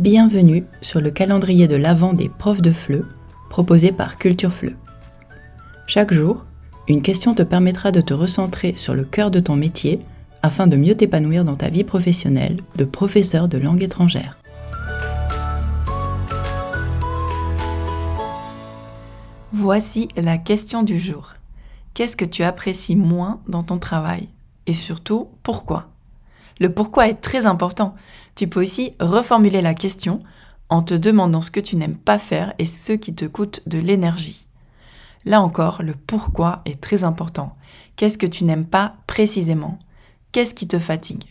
Bienvenue sur le calendrier de l'Avent des profs de FLE proposé par Culture FLE. Chaque jour, une question te permettra de te recentrer sur le cœur de ton métier afin de mieux t'épanouir dans ta vie professionnelle de professeur de langue étrangère. Voici la question du jour. Qu'est-ce que tu apprécies moins dans ton travail ? Et surtout, pourquoi ? Le pourquoi est très important. Tu peux aussi reformuler la question en te demandant ce que tu n'aimes pas faire et ce qui te coûte de l'énergie. Là encore, le pourquoi est très important. Qu'est-ce que tu n'aimes pas précisément ? Qu'est-ce qui te fatigue ?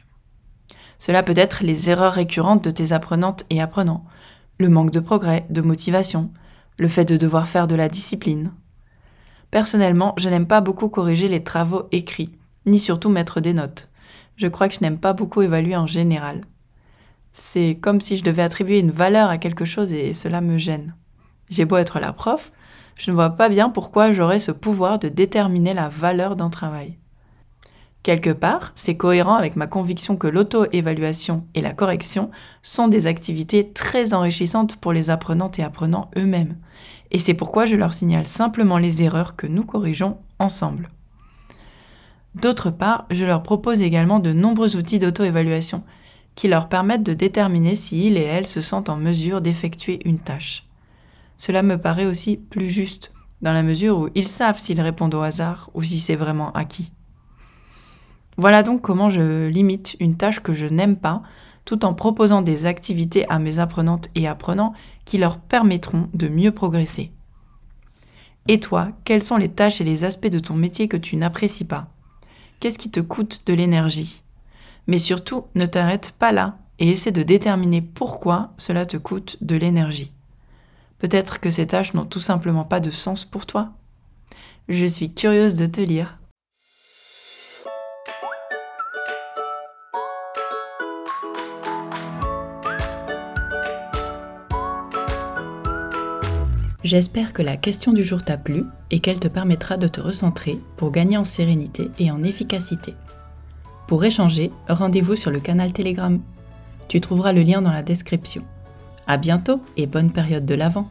Cela peut être les erreurs récurrentes de tes apprenantes et apprenants, le manque de progrès, de motivation, le fait de devoir faire de la discipline. Personnellement, je n'aime pas beaucoup corriger les travaux écrits, ni surtout mettre des notes. Je crois que je n'aime pas beaucoup évaluer en général. C'est comme si je devais attribuer une valeur à quelque chose et cela me gêne. J'ai beau être la prof, je ne vois pas bien pourquoi j'aurais ce pouvoir de déterminer la valeur d'un travail. Quelque part, c'est cohérent avec ma conviction que l'auto-évaluation et la correction sont des activités très enrichissantes pour les apprenantes et apprenants eux-mêmes. Et c'est pourquoi je leur signale simplement les erreurs que nous corrigeons ensemble. D'autre part, je leur propose également de nombreux outils d'auto-évaluation qui leur permettent de déterminer si ils et elles se sentent en mesure d'effectuer une tâche. Cela me paraît aussi plus juste, dans la mesure où ils savent s'ils répondent au hasard ou si c'est vraiment acquis. Voilà donc comment je limite une tâche que je n'aime pas, tout en proposant des activités à mes apprenantes et apprenants qui leur permettront de mieux progresser. Et toi, quelles sont les tâches et les aspects de ton métier que tu n'apprécies pas ? Qu'est-ce qui te coûte de l'énergie ? Mais surtout, ne t'arrête pas là et essaie de déterminer pourquoi cela te coûte de l'énergie. Peut-être que ces tâches n'ont tout simplement pas de sens pour toi. Je suis curieuse de te lire. J'espère que la question du jour t'a plu et qu'elle te permettra de te recentrer pour gagner en sérénité et en efficacité. Pour échanger, rendez-vous sur le canal Telegram. Tu trouveras le lien dans la description. À bientôt et bonne période de l'Avent.